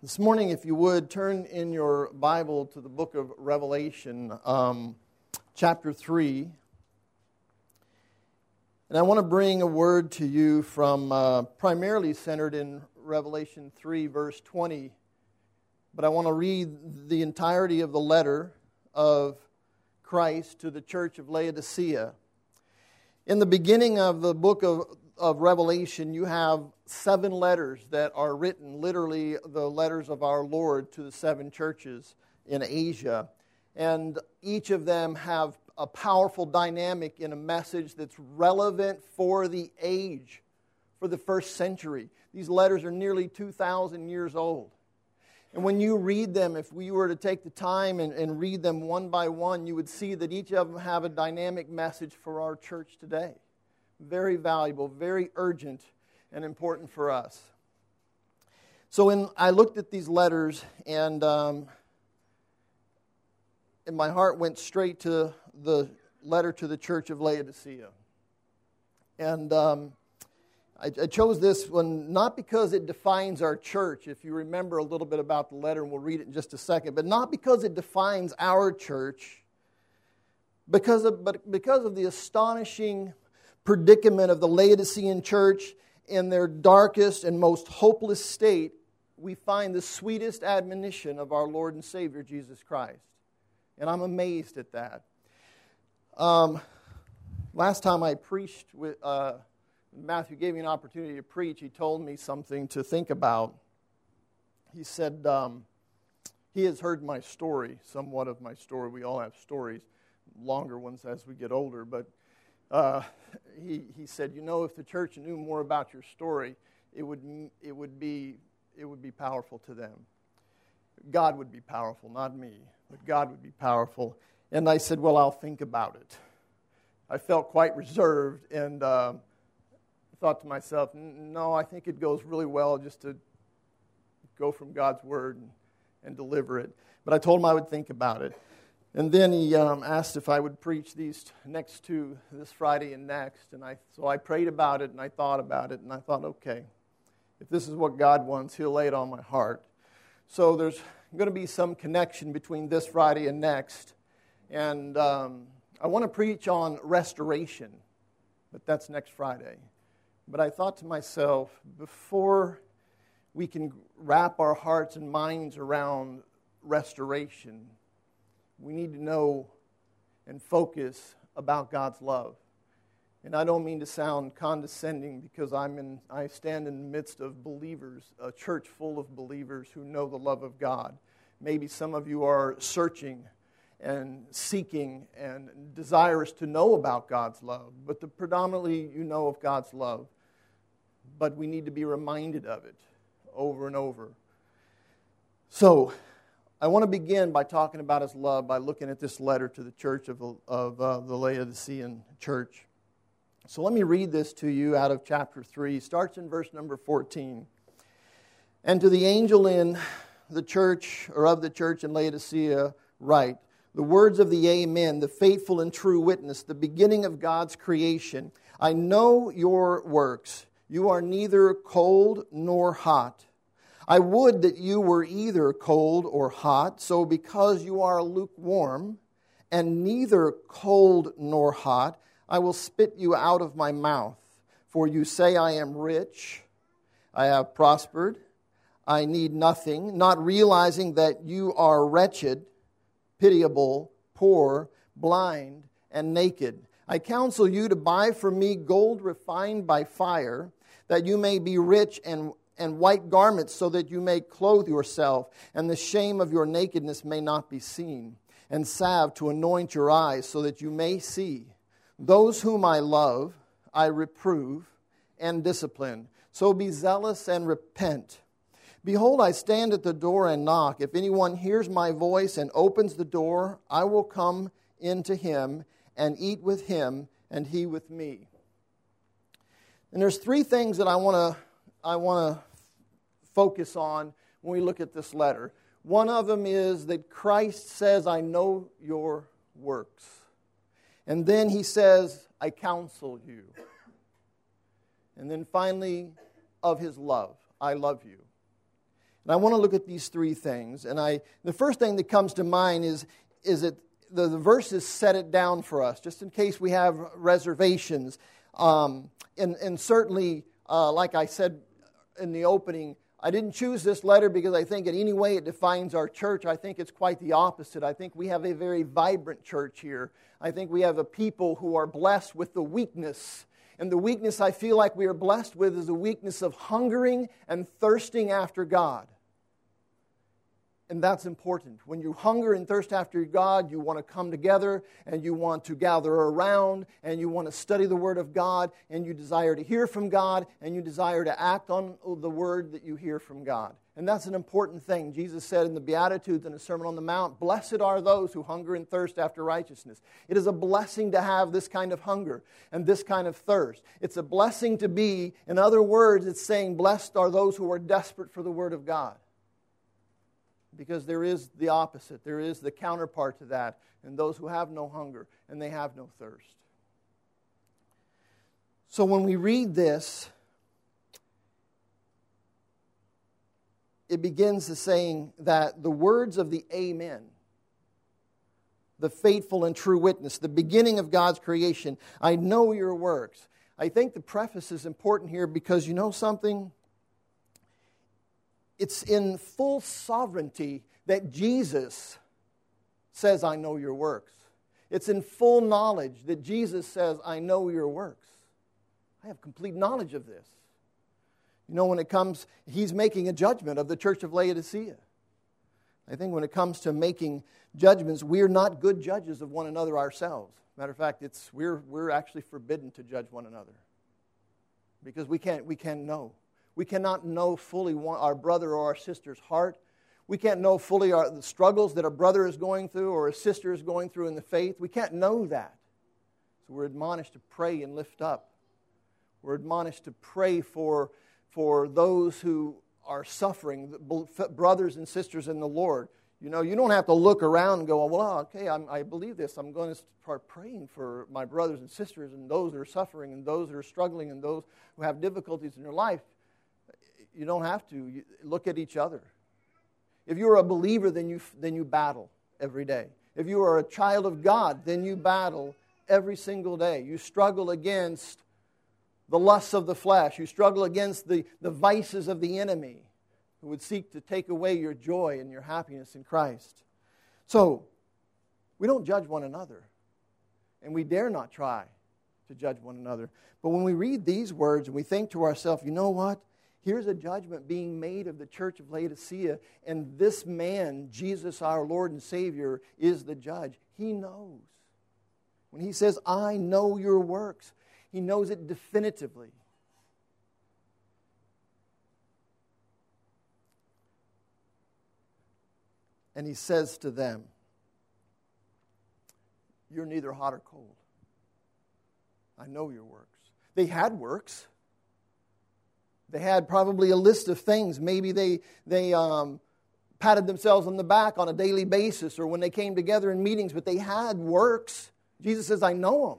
This morning, if you would, turn in your Bible to the book of Revelation, chapter 3. And I want to bring a word to you from primarily centered in Revelation 3, verse 20. But I want to read the entirety of the letter of Christ to the church of Laodicea. In the beginning of the book of Revelation, you have 7 letters that are written, literally the letters of our Lord to the 7 churches in Asia. And each of them have a powerful dynamic in a message that's relevant for the age, for the first century. These letters are nearly 2,000 years old. And when you read them, if we were to take the time and read them one by one, you would see that each of them have a dynamic message for our church today. Very valuable, very urgent, and important for us. So I looked at these letters, and my heart went straight to the letter to the church of Laodicea. And I chose this one not because it defines our church, if you remember a little bit about the letter, and we'll read it in just a second, but not because it defines our church, but because of the astonishing predicament of the Laodicean church. In their darkest and most hopeless state, we find the sweetest admonition of our Lord and Savior, Jesus Christ. And I'm amazed at that. Last time I preached, Matthew gave me an opportunity to preach. He told me something to think about. He said, he has heard my story, somewhat of my story. We all have stories, longer ones as we get older, but he said, you know, if the church knew more about your story, it would be powerful to them. God would be powerful, not me, but God would be powerful. And I said, well, I'll think about it. I felt quite reserved and thought to myself, no, I think it goes really well just to go from God's word and deliver it. But I told him I would think about it. And then he asked if I would preach these next two, this Friday and next. And so I prayed about it, and I thought about it, and I thought, okay, if this is what God wants, he'll lay it on my heart. So there's going to be some connection between this Friday and next. And I want to preach on restoration, but that's next Friday. But I thought to myself, before we can wrap our hearts and minds around restoration, we need to know and focus about God's love. And I don't mean to sound condescending because I stand in the midst of believers, a church full of believers who know the love of God. Maybe some of you are searching and seeking and desirous to know about God's love, but predominantly you know of God's love. But we need to be reminded of it over and over. So I want to begin by talking about his love by looking at this letter to the church of the Laodicean church. So let me read this to you out of chapter 3. It starts in verse number 14. And to the angel in the church, or of the church in Laodicea, write, the words of the Amen, the faithful and true witness, the beginning of God's creation. I know your works. You are neither cold nor hot. I would that you were either cold or hot, so because you are lukewarm and neither cold nor hot, I will spit you out of my mouth. For you say, I am rich, I have prospered, I need nothing, not realizing that you are wretched, pitiable, poor, blind, and naked. I counsel you to buy from me gold refined by fire, that you may be rich and white garments so that you may clothe yourself, and the shame of your nakedness may not be seen, and salve to anoint your eyes so that you may see. Those whom I love, I reprove and discipline. So be zealous and repent. Behold, I stand at the door and knock. If anyone hears my voice and opens the door, I will come into him and eat with him and he with me. And there's 3 things that I want to focus on when we look at this letter. One of them is that Christ says, I know your works. And then he says, I counsel you. And then finally, of his love, I love you. And I want to look at these three things. And the first thing that comes to mind is that the verses set it down for us, just in case we have reservations. And certainly, like I said in the opening, I didn't choose this letter because I think in any way it defines our church. I think it's quite the opposite. I think we have a very vibrant church here. I think we have a people who are blessed with the weakness. And the weakness I feel like we are blessed with is the weakness of hungering and thirsting after God. And that's important. When you hunger and thirst after God, you want to come together and you want to gather around and you want to study the Word of God and you desire to hear from God and you desire to act on the Word that you hear from God. And that's an important thing. Jesus said in the Beatitudes in the Sermon on the Mount, "Blessed are those who hunger and thirst after righteousness." It is a blessing to have this kind of hunger and this kind of thirst. It's a blessing to be, in other words, it's saying, blessed are those who are desperate for the Word of God. Because there is the opposite. There is the counterpart to that. And those who have no hunger and they have no thirst. So when we read this, it begins as saying that the words of the Amen, the faithful and true witness, the beginning of God's creation, I know your works. I think the preface is important here because you know something? It's in full sovereignty that Jesus says, I know your works. It's in full knowledge that Jesus says, I know your works. I have complete knowledge of this. You know, when it comes, he's making a judgment of the church of Laodicea. I think when it comes to making judgments, we're not good judges of one another ourselves. Matter of fact, we're actually forbidden to judge one another. Because we can't know. We cannot know fully our brother or our sister's heart. We can't know fully the struggles that a brother is going through or a sister is going through in the faith. We can't know that. So we're admonished to pray and lift up. We're admonished to pray for those who are suffering, brothers and sisters in the Lord. You know, you don't have to look around and go, well, okay, I believe this. I'm going to start praying for my brothers and sisters and those that are suffering and those that are struggling and those who have difficulties in their life. You don't have to. You look at each other. If you are a believer, then you battle every day. If you are a child of God, then you battle every single day. You struggle against the lusts of the flesh. You struggle against the vices of the enemy who would seek to take away your joy and your happiness in Christ. So, we don't judge one another. And we dare not try to judge one another. But when we read these words and we think to ourselves, you know what? Here's a judgment being made of the church of Laodicea, and this man, Jesus our Lord and Savior, is the judge. He knows. When he says, I know your works, he knows it definitively. And he says to them, you're neither hot or cold. I know your works. They had works. They had probably a list of things. Maybe they patted themselves on the back on a daily basis or when they came together in meetings, but they had works. Jesus says, I know them.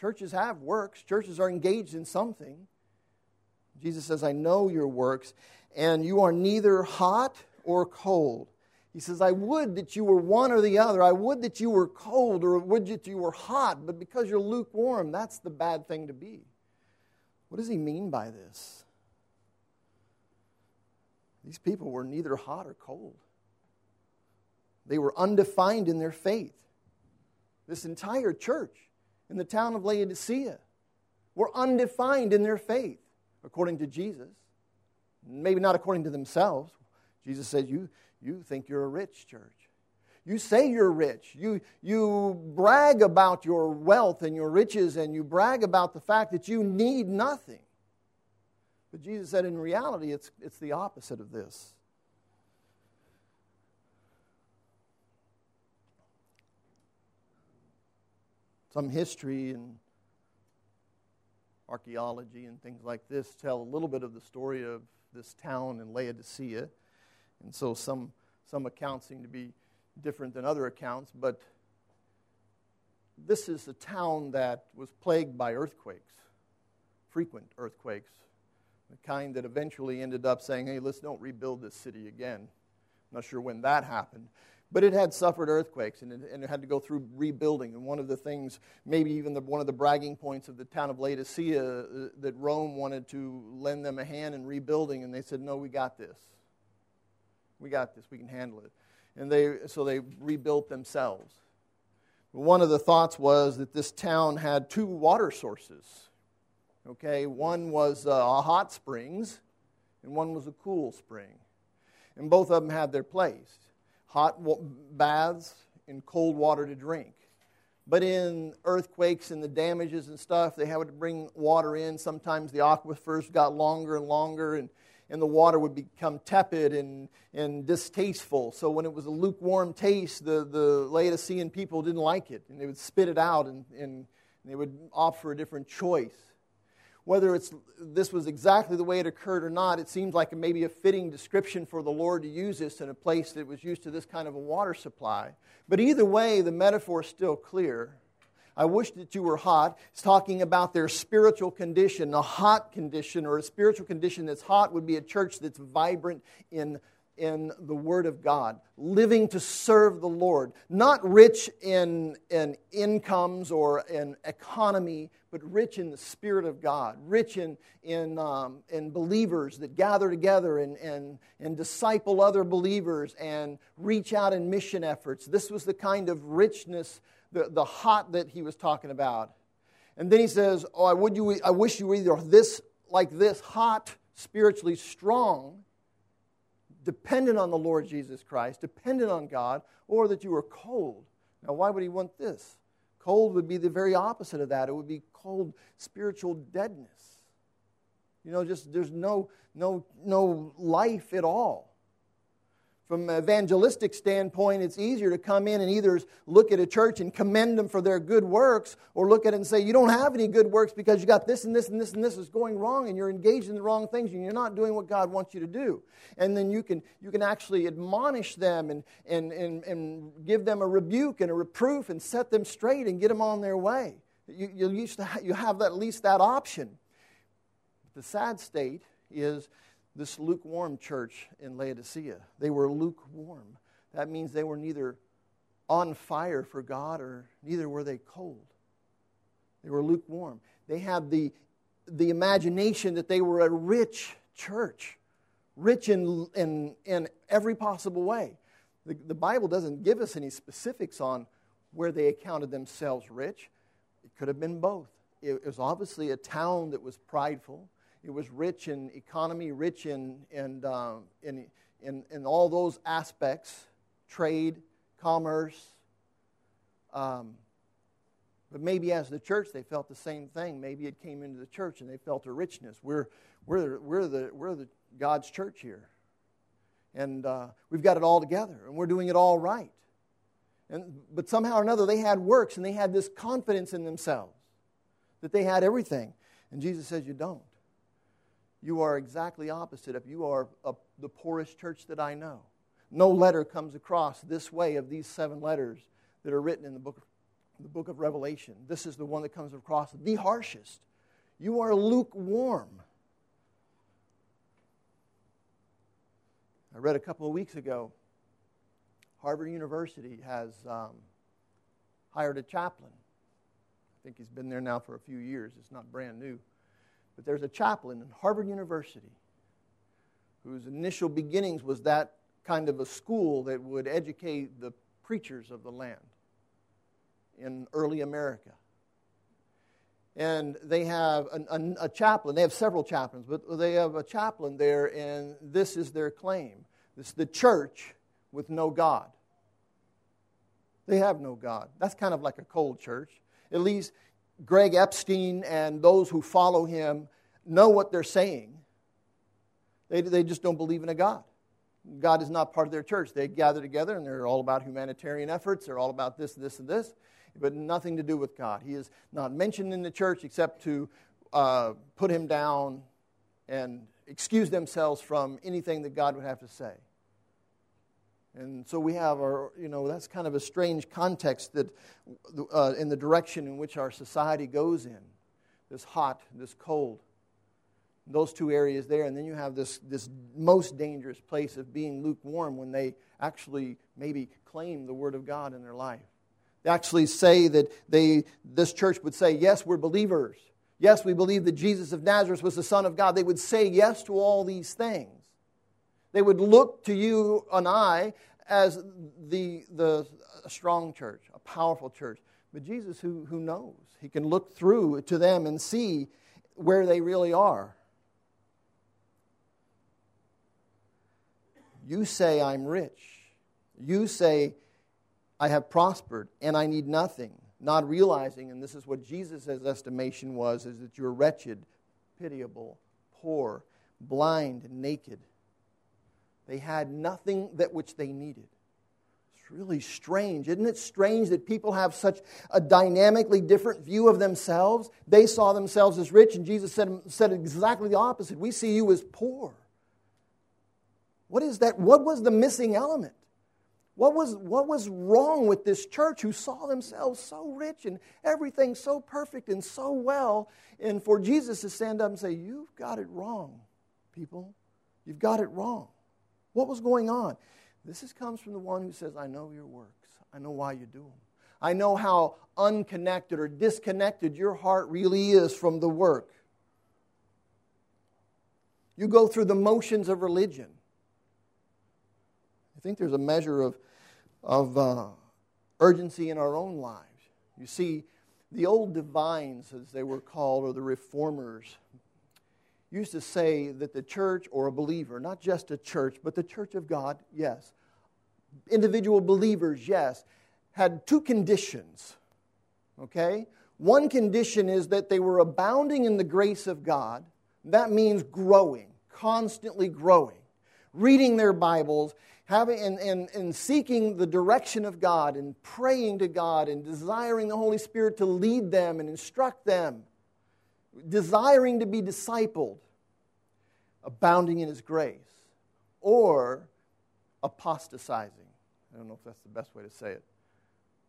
Churches have works. Churches are engaged in something. Jesus says, I know your works, and you are neither hot or cold. He says, I would that you were one or the other. I would that you were cold or would that you were hot, but because you're lukewarm, that's the bad thing to be. What does he mean by this? These people were neither hot or cold. They were undefined in their faith. This entire church in the town of Laodicea were undefined in their faith, according to Jesus. Maybe not according to themselves. Jesus said, you think you're a rich church. You say you're rich. You brag about your wealth and your riches, and you brag about the fact that you need nothing. But Jesus said in reality, it's the opposite of this. Some history and archaeology and things like this tell a little bit of the story of this town in Laodicea. And so some accounts seem to be different than other accounts, but this is a town that was plagued by earthquakes, frequent earthquakes. the kind that eventually ended up saying, hey, let's don't rebuild this city again. I'm not sure when that happened. But it had suffered earthquakes, and it had to go through rebuilding. And one of the things, maybe even one of the bragging points of the town of Laodicea, that Rome wanted to lend them a hand in rebuilding, and they said, no, we got this. We got this. We can handle it. And so they rebuilt themselves. One of the thoughts was that this town had two water sources. Okay, one was a hot springs, and one was a cool spring. And both of them had their place. Hot baths and cold water to drink. But in earthquakes and the damages and stuff, they had to bring water in. Sometimes the aquifers got longer and longer, and the water would become tepid and distasteful. So when it was a lukewarm taste, the Laodicean people didn't like it, and they would spit it out, and they would opt for a different choice. Whether this was exactly the way it occurred or not, it seems like maybe a fitting description for the Lord to use this in a place that was used to this kind of a water supply. But either way, the metaphor is still clear. I wish that you were hot. It's talking about their spiritual condition. A hot condition, or a spiritual condition that's hot, would be a church that's vibrant in the Word of God, living to serve the Lord, not rich in incomes or in economy, but rich in the Spirit of God, rich in believers that gather together and disciple other believers and reach out in mission efforts. This was the kind of richness, the hot that he was talking about. And then he says, I wish you were either like this, hot, spiritually strong, dependent on the Lord Jesus Christ, dependent on God, or that you were cold. Now, why would he want this? Cold would be the very opposite of that. It would be cold, spiritual deadness. You know, just there's no life at all. From an evangelistic standpoint, it's easier to come in and either look at a church and commend them for their good works, or look at it and say, you don't have any good works because you got this and this and this and this is going wrong, and you're engaged in the wrong things, and you're not doing what God wants you to do. And then you can actually admonish them and give them a rebuke and a reproof and set them straight and get them on their way. You have at least that option. The sad state is this lukewarm church in Laodicea. They were lukewarm. That means they were neither on fire for God, or neither were they cold. They were lukewarm. They had the imagination that they were a rich church, rich in every possible way. The Bible doesn't give us any specifics on where they accounted themselves rich. It could have been both. It was obviously a town that was prideful. It was rich in economy, rich in all those aspects, trade, commerce. But maybe as the church, they felt the same thing. Maybe it came into the church and they felt a richness. We're God's church here, and we've got it all together, and we're doing it all right. But somehow or another, they had works, and they had this confidence in themselves that they had everything. And Jesus says, you don't. You are exactly opposite. If you are the poorest church that I know, no letter comes across this way of these 7 letters that are written in the book of Revelation. This is the one that comes across the harshest. You are lukewarm. I read a couple of weeks ago, Harvard University has hired a chaplain. I think he's been there now for a few years. It's not brand new. But there's a chaplain in Harvard University whose initial beginnings was that kind of a school that would educate the preachers of the land in early America. And they have a chaplain. They have several chaplains, but they have a chaplain there, and this is their claim. This is the church with no God. They have no God. That's kind of like a cold church. At least Greg Epstein and those who follow him know what they're saying. They just don't believe in a God. God is not part of their church. They gather together, and they're all about humanitarian efforts. They're all about this, this, and this, but nothing to do with God. He is not mentioned in the church except to put him down and excuse themselves from anything that God would have to say. And so we have that's kind of a strange context that in the direction in which our society goes in, this hot, this cold. those two areas there. And then you have this most dangerous place of being lukewarm, when they actually maybe claim the Word of God in their life. They actually say that this church would say, yes, we're believers. Yes, we believe that Jesus of Nazareth was the Son of God. They would say yes to all these things. They would look to you and I as a strong church, a powerful church. But Jesus, who knows? He can look through to them and see where they really are. You say, I'm rich. You say, I have prospered and I need nothing. Not realizing, and this is what Jesus' estimation was, is that you're wretched, pitiable, poor, blind, and naked. They had nothing that which they needed. It's really strange. Isn't it strange that people have such a dynamically different view of themselves? They saw themselves as rich, and Jesus said exactly the opposite. We see you as poor. What is that? What was the missing element? What was wrong with this church who saw themselves so rich and everything so perfect and so well, and for Jesus to stand up and say, you've got it wrong, people. You've got it wrong. What was going on? This comes from the one who says, I know your works. I know why you do them. I know how unconnected or disconnected your heart really is from the work. You go through the motions of religion. I think there's a measure of urgency in our own lives. You see, the old divines, as they were called, or the reformers, used to say that the church or a believer, not just a church, but the church of God, yes, individual believers, yes, had two conditions, okay? One condition is that they were abounding in the grace of God. That means growing, constantly growing, reading their Bibles, having and seeking the direction of God and praying to God and desiring the Holy Spirit to lead them and instruct them, desiring to be discipled, abounding in His grace, or apostatizing. I don't know if that's the best way to say it.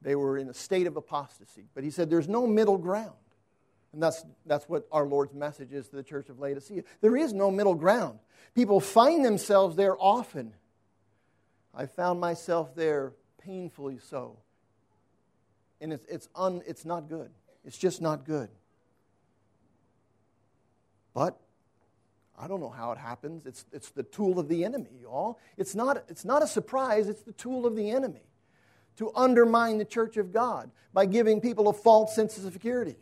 They were in a state of apostasy. But He said there's no middle ground. And that's what our Lord's message is to the church of Laodicea. There is no middle ground. People find themselves there often. I found myself there painfully so. And it's not good. It's just not good. But I don't know how it happens. It's the tool of the enemy, y'all. It's not a surprise. It's the tool of the enemy to undermine the church of God by giving people a false sense of security.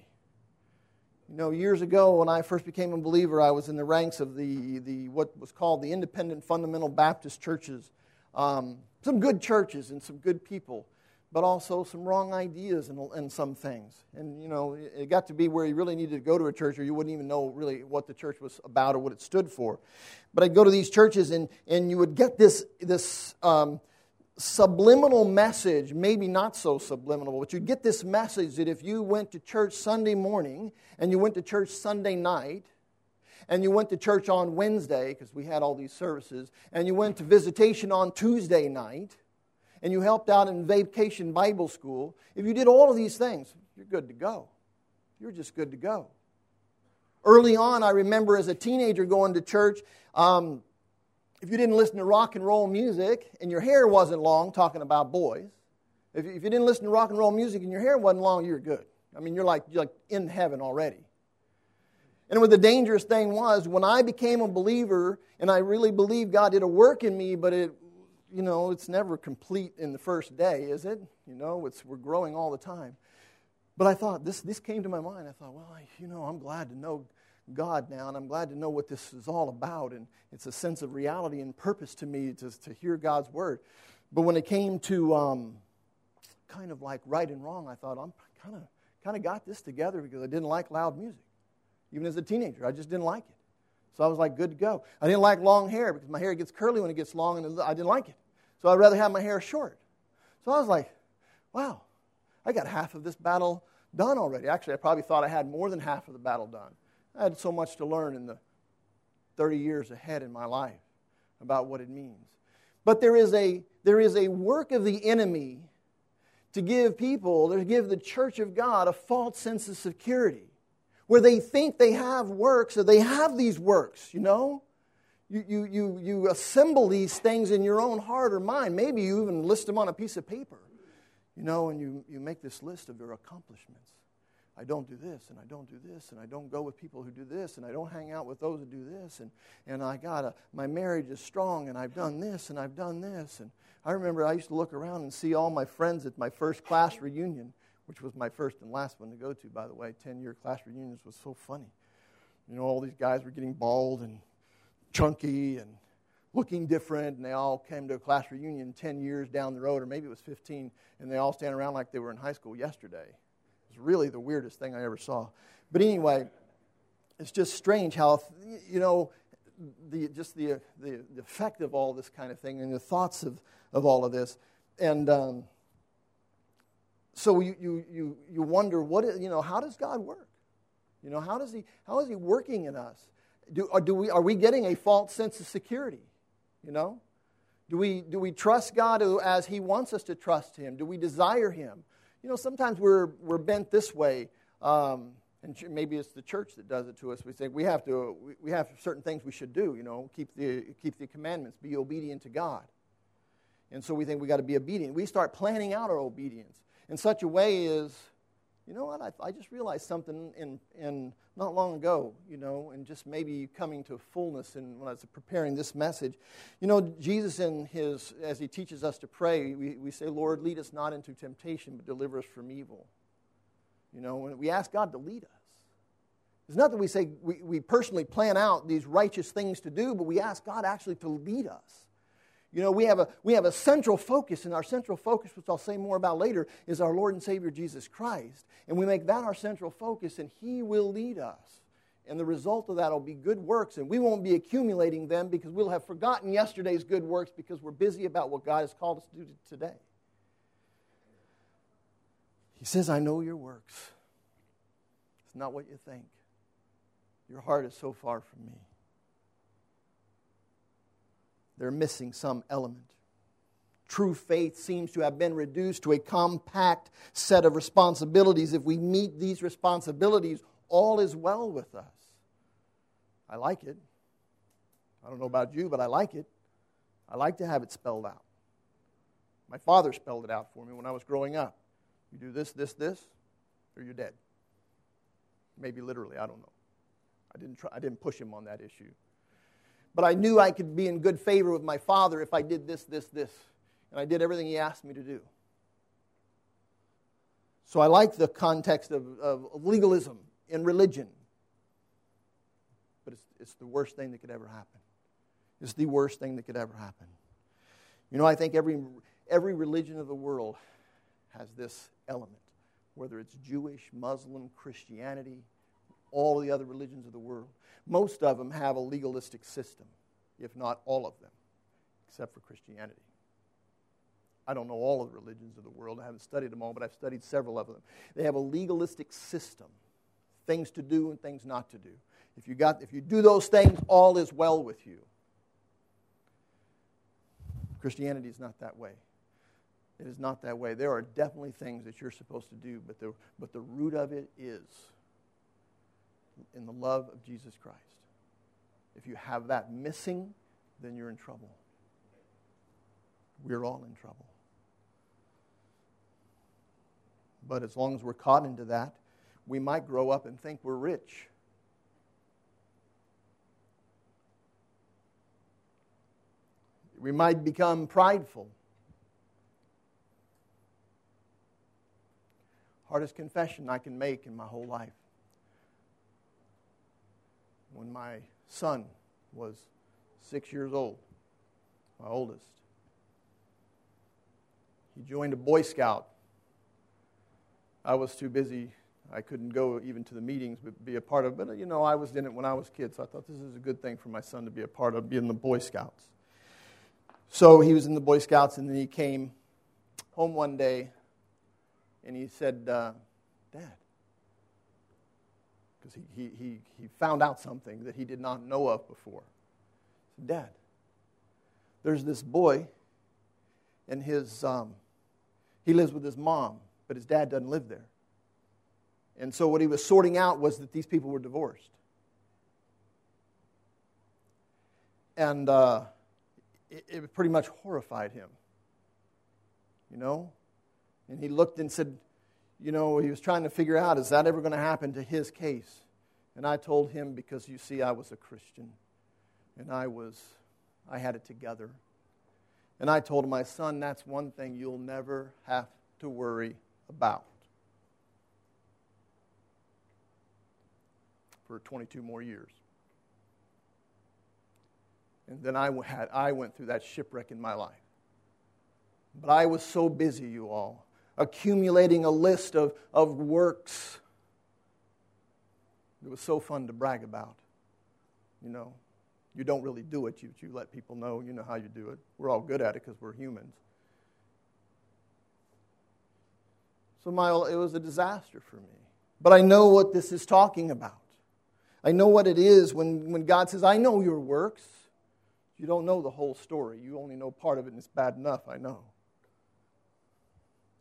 You know, years ago when I first became a believer, I was in the ranks of the what was called the Independent Fundamental Baptist Churches. Some good churches and some good people, but also some wrong ideas and some things. And, you know, it got to be where you really needed to go to a church or you wouldn't even know really what the church was about or what it stood for. But I'd go to these churches and you would get this subliminal message, maybe not so subliminal, but you'd get this message that if you went to church Sunday morning and you went to church Sunday night, and you went to church on Wednesday, because we had all these services, and you went to visitation on Tuesday night, and you helped out in vacation Bible school, if you did all of these things, you're good to go. You're just good to go. Early on, I remember as a teenager going to church, if you didn't listen to rock and roll music, and your hair wasn't long, talking about boys, if you didn't listen to rock and roll music and your hair wasn't long, you're good. I mean, you're like in heaven already. And what the dangerous thing was, when I became a believer, and I really believed God did a work in me, but it's never complete in the first day, is it? You know, we're growing all the time. But I thought, this came to my mind. I thought, well, I'm glad to know God now, and I'm glad to know what this is all about, and it's a sense of reality and purpose to me to hear God's Word. But when it came to kind of like right and wrong, I thought, I kind of got this together because I didn't like loud music. Even as a teenager, I just didn't like it. So I was like, good to go. I didn't like long hair because my hair gets curly when it gets long, and I didn't like it. So I'd rather have my hair short. So I was like, wow, I got half of this battle done already. Actually, I probably thought I had more than half of the battle done. I had so much to learn in the 30 years ahead in my life about what it means. But there is a work of the enemy to give the church of God a false sense of security. where they think they have works, or they have these works, you know? You assemble these things in your own heart or mind. Maybe you even list them on a piece of paper, you know, and you make this list of your accomplishments. I don't do this, and I don't do this, and I don't go with people who do this, and I don't hang out with those who do this, and I got my marriage is strong, and I've done this, and I've done this. And I remember I used to look around and see all my friends at my first class reunion, which was my first and last one to go to, by the way. 10-year class reunions was so funny. You know, all these guys were getting bald and chunky and looking different, and they all came to a class reunion 10 years down the road, or maybe it was 15, and they all stand around like they were in high school yesterday. It was really the weirdest thing I ever saw. But anyway, it's just strange how, you know, the effect of all this kind of thing and the thoughts of all of this. And so you wonder, what is, you know, how does God work? You know, how is he working in us? Are we getting a false sense of security? You know, do we trust God as He wants us to trust Him? Do we desire Him? You know, sometimes we're bent this way, and maybe it's the church that does it to us. We say we have certain things we should do. You know, keep the commandments, be obedient to God, and so we think we got to be obedient. We start planning out our obedience in such a way is, you know what, I just realized something in not long ago, you know, and just maybe coming to fullness in when I was preparing this message. You know, Jesus as he teaches us to pray, we say, Lord, lead us not into temptation, but deliver us from evil. You know, when we ask God to lead us. It's not that we say we personally plan out these righteous things to do, but we ask God actually to lead us. You know, we have a central focus, and our central focus, which I'll say more about later, is our Lord and Savior Jesus Christ. And we make that our central focus, and He will lead us. And the result of that will be good works, and we won't be accumulating them because we'll have forgotten yesterday's good works because we're busy about what God has called us to do today. He says, I know your works. It's not what you think. Your heart is so far from me. They're missing some element. True faith seems to have been reduced to a compact set of responsibilities. If we meet these responsibilities, all is well with us. I like it. I don't know about you, but I like it. I like to have it spelled out. My father spelled it out for me when I was growing up. You do this, this, this, or you're dead. Maybe literally, I don't know. I didn't push him on that issue. But I knew I could be in good favor with my father if I did this, this, this. And I did everything he asked me to do. So I like the context of legalism in religion. But it's the worst thing that could ever happen. It's the worst thing that could ever happen. You know, I think every religion of the world has this element. Whether it's Jewish, Muslim, Christianity, all the other religions of the world. Most of them have a legalistic system, if not all of them, except for Christianity. I don't know all of the religions of the world. I haven't studied them all, but I've studied several of them. They have a legalistic system, things to do and things not to do. If you do those things, all is well with you. Christianity is not that way. It is not that way. There are definitely things that you're supposed to do, but the root of it is in the love of Jesus Christ. If you have that missing, then you're in trouble. We're all in trouble. But as long as we're caught into that, we might grow up and think we're rich. We might become prideful. Hardest confession I can make in my whole life. When my son was 6 years old, my oldest, he joined a Boy Scout. I was too busy. I couldn't go even to the meetings, but be a part of it. But, you know, I was in it when I was a kid, so I thought this is a good thing for my son to be a part of, being the Boy Scouts. So he was in the Boy Scouts, and then he came home one day, and he said, Dad, because he found out something that he did not know of before. He said, Dad, there's this boy, and he lives with his mom, but his dad doesn't live there. And so what he was sorting out was that these people were divorced. And it pretty much horrified him, you know? And he looked and said, you know, he was trying to figure out, is that ever going to happen to his case? And I told him, because you see, I was a Christian. And I had it together. And I told my son, that's one thing you'll never have to worry about. For 22 more years. And then I went through that shipwreck in my life. But I was so busy, you all, accumulating a list of works. It was so fun to brag about. You know, you don't really do it. You let people know. You know how you do it. We're all good at it because we're humans. So it was a disaster for me. But I know what this is talking about. I know what it is when God says, I know your works. You don't know the whole story. You only know part of it, and it's bad enough, I know.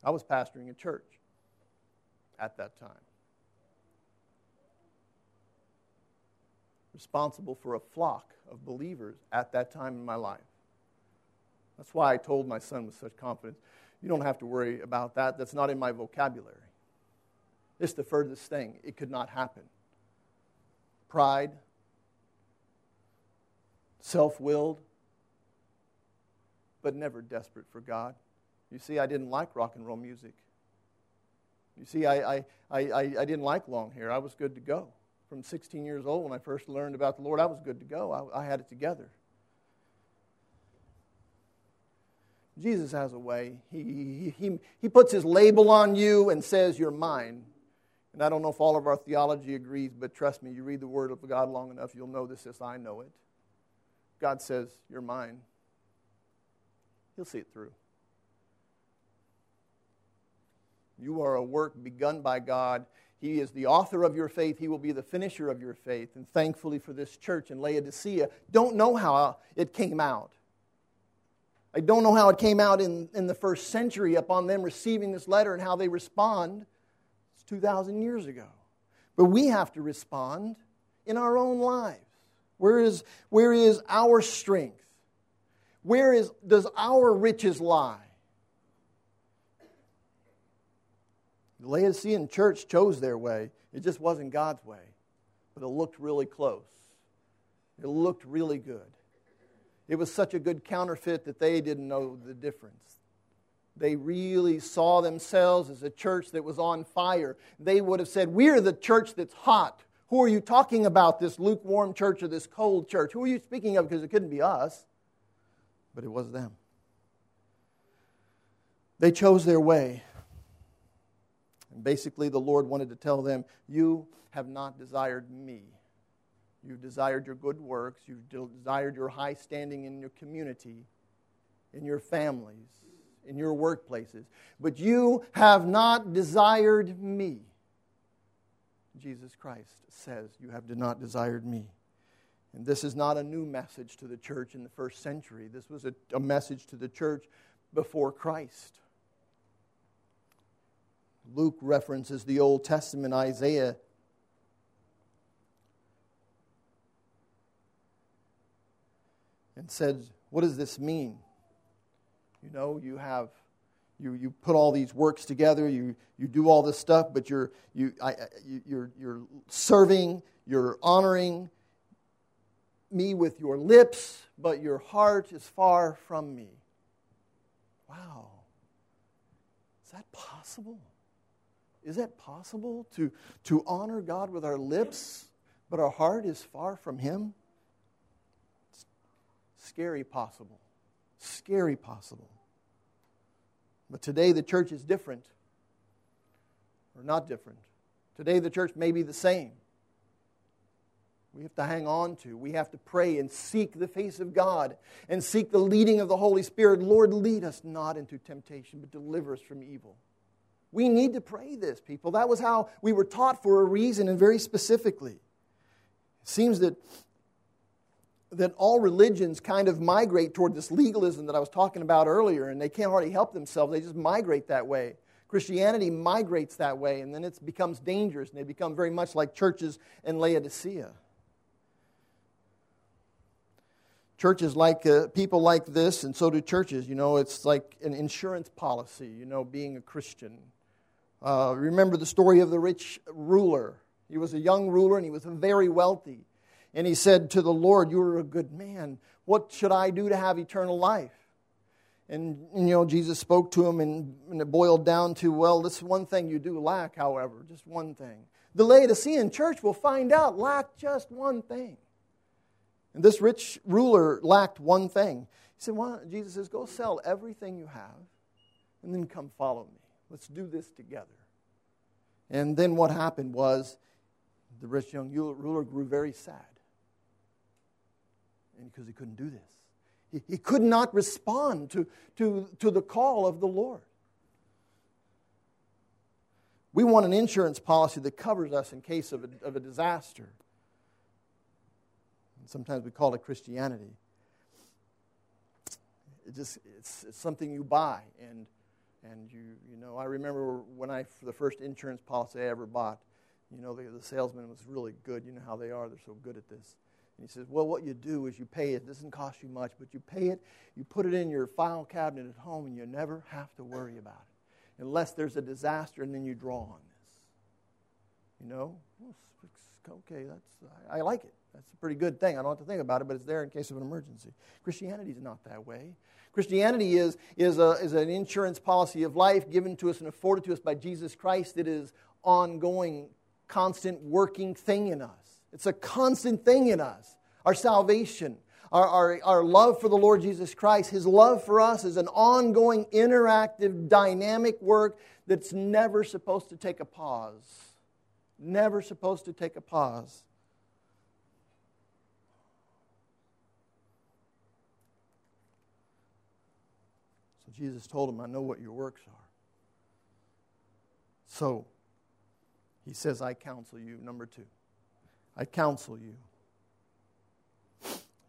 I was pastoring a church at that time. Responsible for a flock of believers at that time in my life. That's why I told my son with such confidence, you don't have to worry about that. That's not in my vocabulary. It's the furthest thing. It could not happen. Pride, self-willed, but never desperate for God. You see, I didn't like rock and roll music. You see, I didn't like long hair. I was good to go. From 16 years old, when I first learned about the Lord, I was good to go. I had it together. Jesus has a way. He puts his label on you and says, you're mine. And I don't know if all of our theology agrees, but trust me, you read the Word of God long enough, you'll know this as I know it. God says, you're mine. He'll see it through. You are a work begun by God. He is the author of your faith. He will be the finisher of your faith. And thankfully for this church in Laodicea, don't know how it came out. I don't know how it came out in the first century upon them receiving this letter and how they respond. It's 2,000 years ago. But we have to respond in our own lives. Where is our strength? Does our riches lie? The Laodicean church chose their way. It just wasn't God's way. But it looked really close. It looked really good. It was such a good counterfeit that they didn't know the difference. They really saw themselves as a church that was on fire. They would have said, we're the church that's hot. Who are you talking about, this lukewarm church or this cold church? Who are you speaking of? Because it couldn't be us. But it was them. They chose their way. And basically the Lord wanted to tell them, you have not desired me. You've desired your good works. You've desired your high standing in your community, in your families, in your workplaces. But you have not desired me. Jesus Christ says, you have not desired me. And this is not a new message to the church in the first century. This was a message to the church before Christ. Luke references the Old Testament, Isaiah. And said, what does this mean? You know, you have... You put all these works together. You do all this stuff, but you're serving, you're honoring me with your lips, but your heart is far from me. Wow, is that possible? Is that possible to honor God with our lips, but our heart is far from Him? It's scary possible. Scary possible. But today the church is different, or not different. Today the church may be the same. We have to hang on to. We have to pray and seek the face of God and seek the leading of the Holy Spirit. Lord, lead us not into temptation, but deliver us from evil. We need to pray this, people. That was how we were taught for a reason, and very specifically. It seems that all religions kind of migrate toward this legalism that I was talking about earlier, and they can't hardly help themselves. They just migrate that way. Christianity migrates that way, and then it becomes dangerous, and they become very much like churches in Laodicea. Churches like, people like this, and so do churches. You know, it's like an insurance policy, you know, being a Christian. Remember the story of the rich ruler. He was a young ruler, and he was very wealthy. And he said to the Lord, "You are a good man. What should I do to have eternal life?" And, you know, Jesus spoke to him, and it boiled down to, well, this one thing you do lack, however, just one thing. The Laodicean church will find out lacked just one thing. And this rich ruler lacked one thing. He said, "Why not?" Jesus says, "Go sell everything you have and then come follow me. Let's do this together." And then what happened was the rich young ruler grew very sad. And because he couldn't do this. He could not respond to the call of the Lord. We want an insurance policy that covers us in case of a disaster. And sometimes we call it Christianity. It's something you buy, and you know, I remember when for the first insurance policy I ever bought, you know, the salesman was really good. You know how they are, they're so good at this. He says, well, what you do is you pay it. It doesn't cost you much, but you pay it. You put it in your file cabinet at home, and you never have to worry about it unless there's a disaster, and then you draw on this. You know, okay, I like it. That's a pretty good thing. I don't have to think about it, but it's there in case of an emergency. Christianity is not that way. Christianity is an insurance policy of life given to us and afforded to us by Jesus Christ. It is ongoing, constant, working thing in us. It's a constant thing in us. Our salvation, our love for the Lord Jesus Christ, His love for us is an ongoing, interactive, dynamic work that's never supposed to take a pause. Never supposed to take a pause. So Jesus told him, "I know what your works are." So, He says, "I counsel you," number two. I counsel you.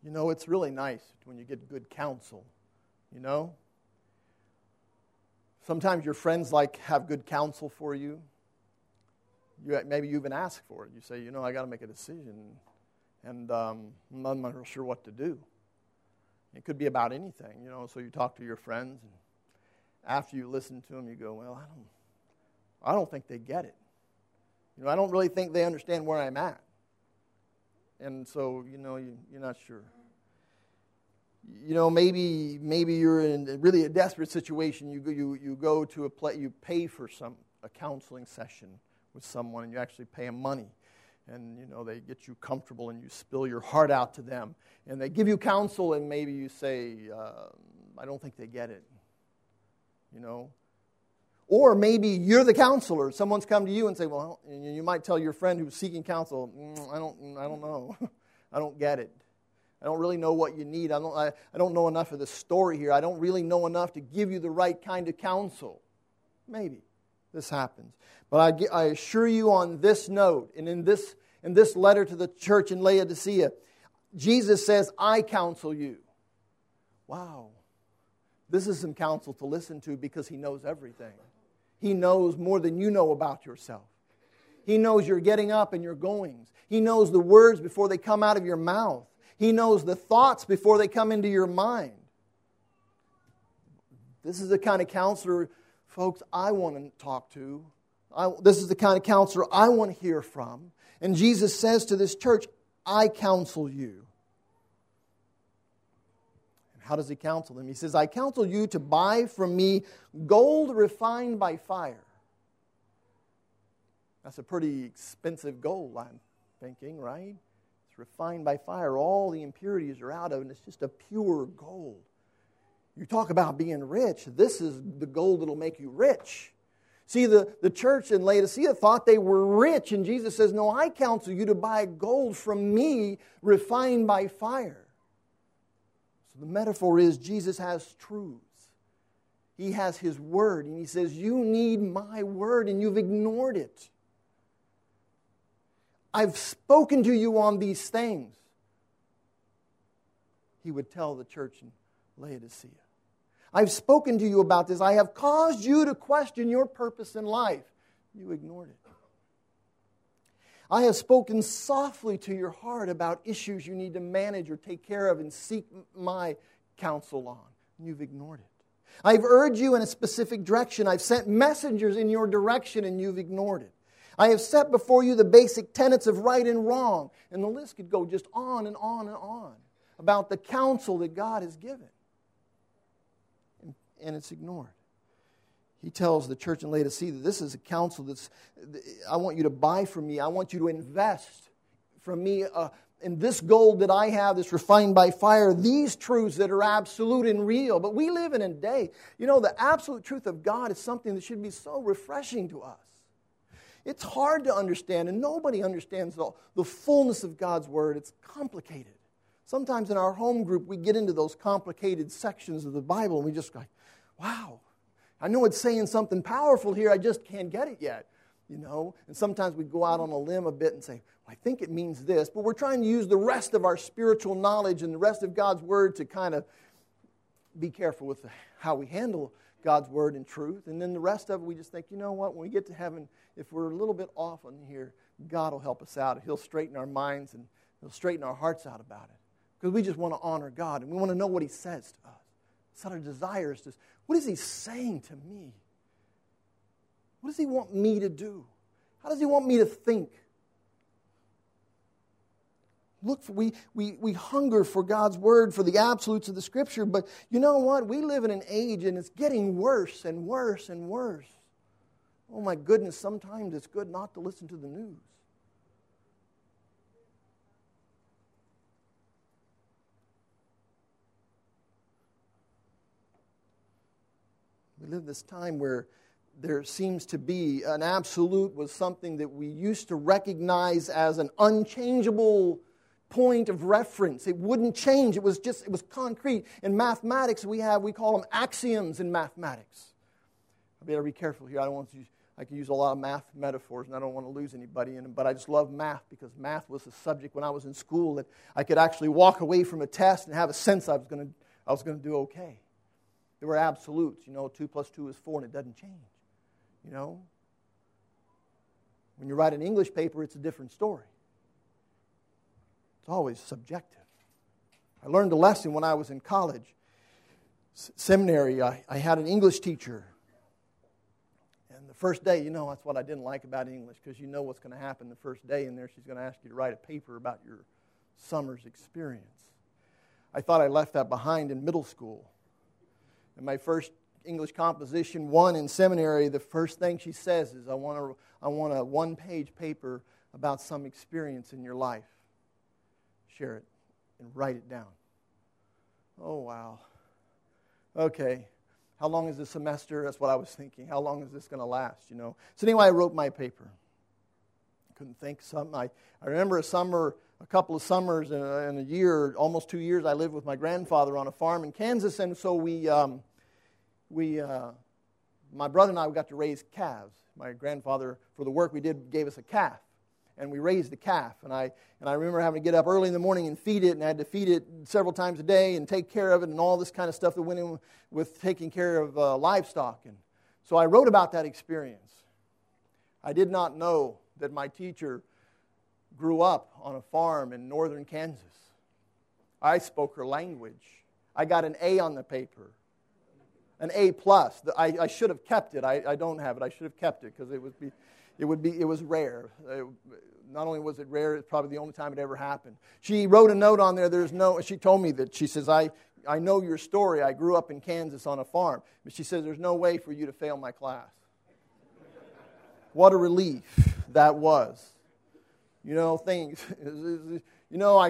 You know, it's really nice when you get good counsel, you know. Sometimes your friends, like, have good counsel for you. Maybe you even ask for it. You say, you know, I got to make a decision, and I'm not real sure what to do. It could be about anything, you know. So you talk to your friends, and after you listen to them, you go, well, I don't think they get it. You know, I don't really think they understand where I'm at. And so, you know, you're not sure. You know, maybe you're in really a desperate situation. You go to a place, you pay for a counseling session with someone, and you actually pay them money. And, you know, they get you comfortable, and you spill your heart out to them. And they give you counsel, and maybe you say, I don't think they get it, you know. Or maybe you're the counselor. Someone's come to you and say, well, and you might tell your friend who's seeking counsel, I don't know. I don't get it. I don't really know what you need. I don't know enough of the story here. I don't really know enough to give you the right kind of counsel. Maybe this happens. But I assure you on this note, and in this letter to the church in Laodicea, Jesus says, I counsel you. Wow. This is some counsel to listen to, because He knows everything. He knows more than you know about yourself. He knows your getting up and your goings. He knows the words before they come out of your mouth. He knows the thoughts before they come into your mind. This is the kind of counselor, folks, I want to talk to. This is the kind of counselor I want to hear from. And Jesus says to this church, I counsel you. How does He counsel them? He says, I counsel you to buy from me gold refined by fire. That's a pretty expensive gold, I'm thinking, right? It's refined by fire. All the impurities are out of it, and it's just a pure gold. You talk about being rich. This is the gold that will make you rich. See, the church in Laodicea thought they were rich, and Jesus says, no, I counsel you to buy gold from me refined by fire. The metaphor is Jesus has truths. He has His word, and He says, you need my word, and you've ignored it. I've spoken to you on these things. He would tell the church in Laodicea. I've spoken to you about this. I have caused you to question your purpose in life. You ignored it. I have spoken softly to your heart about issues you need to manage or take care of and seek my counsel on. And you've ignored it. I've urged you in a specific direction. I've sent messengers in your direction and you've ignored it. I have set before you the basic tenets of right and wrong. And the list could go just on and on and on about the counsel that God has given. And it's ignored. He tells the church in Laodicea that this is a counsel that's, I want you to buy from me. I want you to invest from me in this gold that I have that's refined by fire, these truths that are absolute and real. But we live in a day, you know, the absolute truth of God is something that should be so refreshing to us. It's hard to understand, and nobody understands the fullness of God's Word. It's complicated. Sometimes in our home group, we get into those complicated sections of the Bible, and we just go, wow, I know it's saying something powerful here, I just can't get it yet, you know. And sometimes we go out on a limb a bit and say, well, I think it means this, but we're trying to use the rest of our spiritual knowledge and the rest of God's Word to kind of be careful with how we handle God's Word and truth. And then the rest of it, we just think, you know what, when we get to heaven, if we're a little bit off on here, God will help us out. He'll straighten our minds and He'll straighten our hearts out about it. Because we just want to honor God and we want to know what He says to us. That's what our desire is. What is He saying to me? What does He want me to do? How does He want me to think? Look, we hunger for God's Word, for the absolutes of the Scripture, but you know what? We live in an age and it's getting worse and worse and worse. Oh my goodness, sometimes it's good not to listen to the news. We live this time where there seems to be an absolute was something that we used to recognize as an unchangeable point of reference. It wouldn't change. It was concrete. In mathematics, we call them axioms in mathematics. I better be careful here. I can use a lot of math metaphors, and I don't want to lose anybody in them, but I just love math because math was the subject when I was in school that I could actually walk away from a test and have a sense I was going to do okay. There were absolutes, you know, 2 + 2 is 4 and it doesn't change, you know. When you write an English paper, it's a different story. It's always subjective. I learned a lesson when I was in college. Seminary, I had an English teacher. And the first day, you know, that's what I didn't like about English, because you know what's going to happen the first day in there. She's going to ask you to write a paper about your summer's experience. I thought I left that behind in middle school. In my first English composition, one in seminary, the first thing she says is, I want a one-page paper about some experience in your life. Share it and write it down. Oh, wow. Okay. How long is this semester? That's what I was thinking. How long is this going to last, you know? So anyway, I wrote my paper. Couldn't think of something. I remember a summer, a couple of summers in a year, almost 2 years, I lived with my grandfather on a farm in Kansas, and so we my brother and I got to raise calves. My grandfather, for the work we did, gave us a calf, and we raised the calf. And I remember having to get up early in the morning and feed it, and I had to feed it several times a day and take care of it and all this kind of stuff that went in with taking care of livestock. And so I wrote about that experience. I did not know that my teacher grew up on a farm in northern Kansas. I spoke her language. I got an A on the paper, an A+. I should have kept it. I don't have it. I should have kept it because it was rare. Not only was it rare, it's probably the only time it ever happened. She wrote a note on there. She told me that she says, I know your story. I grew up in Kansas on a farm, but she says there's no way for you to fail my class. What a relief that was. You know, things, you know, I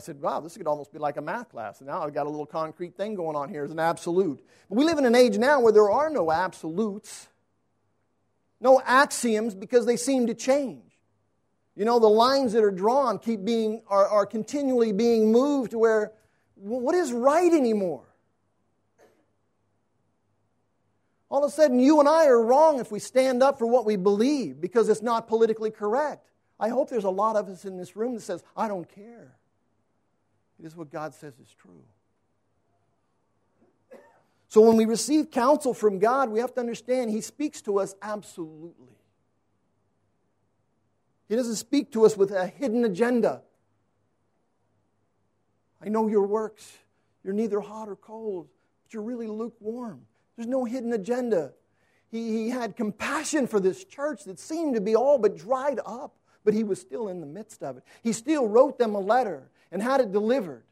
said, wow, this could almost be like a math class. And now I've got a little concrete thing going on here as an absolute. But we live in an age now where there are no absolutes, no axioms, because they seem to change. You know, the lines that are drawn are continually being moved to where, what is right anymore? All of a sudden, you and I are wrong if we stand up for what we believe because it's not politically correct. I hope there's a lot of us in this room that says, I don't care. It is what God says is true. So when we receive counsel from God, we have to understand He speaks to us absolutely. He doesn't speak to us with a hidden agenda. I know your works. You're neither hot or cold, but you're really lukewarm. There's no hidden agenda. He had compassion for this church that seemed to be all but dried up, but He was still in the midst of it. He still wrote them a letter and had it delivered.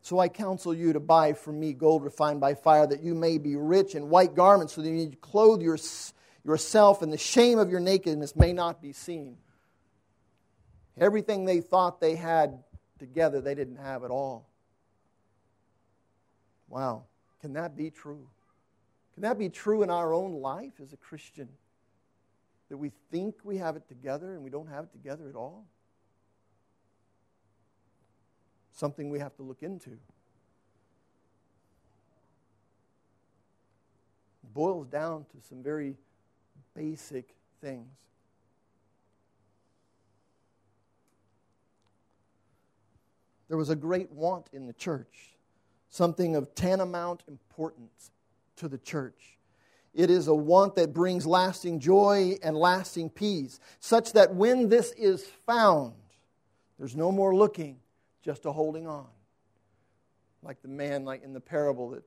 So I counsel you to buy from me gold refined by fire, that you may be rich, in white garments, so that you clothe yourself, and the shame of your nakedness may not be seen. Everything they thought they had together, they didn't have at all. Wow, can that be true? Can that be true in our own life as a Christian? That we think we have it together and we don't have it together at all? Something we have to look into. It boils down to some very basic things. There was a great want in the church, something of tantamount importance to the church. It is a want that brings lasting joy and lasting peace, such that when this is found, there's no more looking, just a holding on. Like the man in the parable that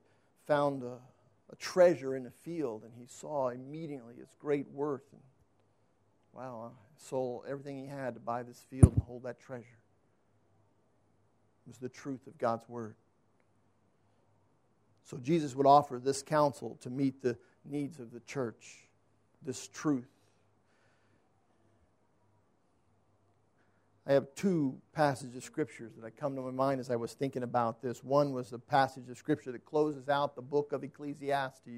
found a treasure in a field, and he saw immediately its great worth. And, wow, he sold everything he had to buy this field and hold that treasure. It was the truth of God's Word. So Jesus would offer this counsel to meet the needs of the church, this truth. I have two passages of Scriptures that come to my mind as I was thinking about this. One was the passage of Scripture that closes out the book of Ecclesiastes,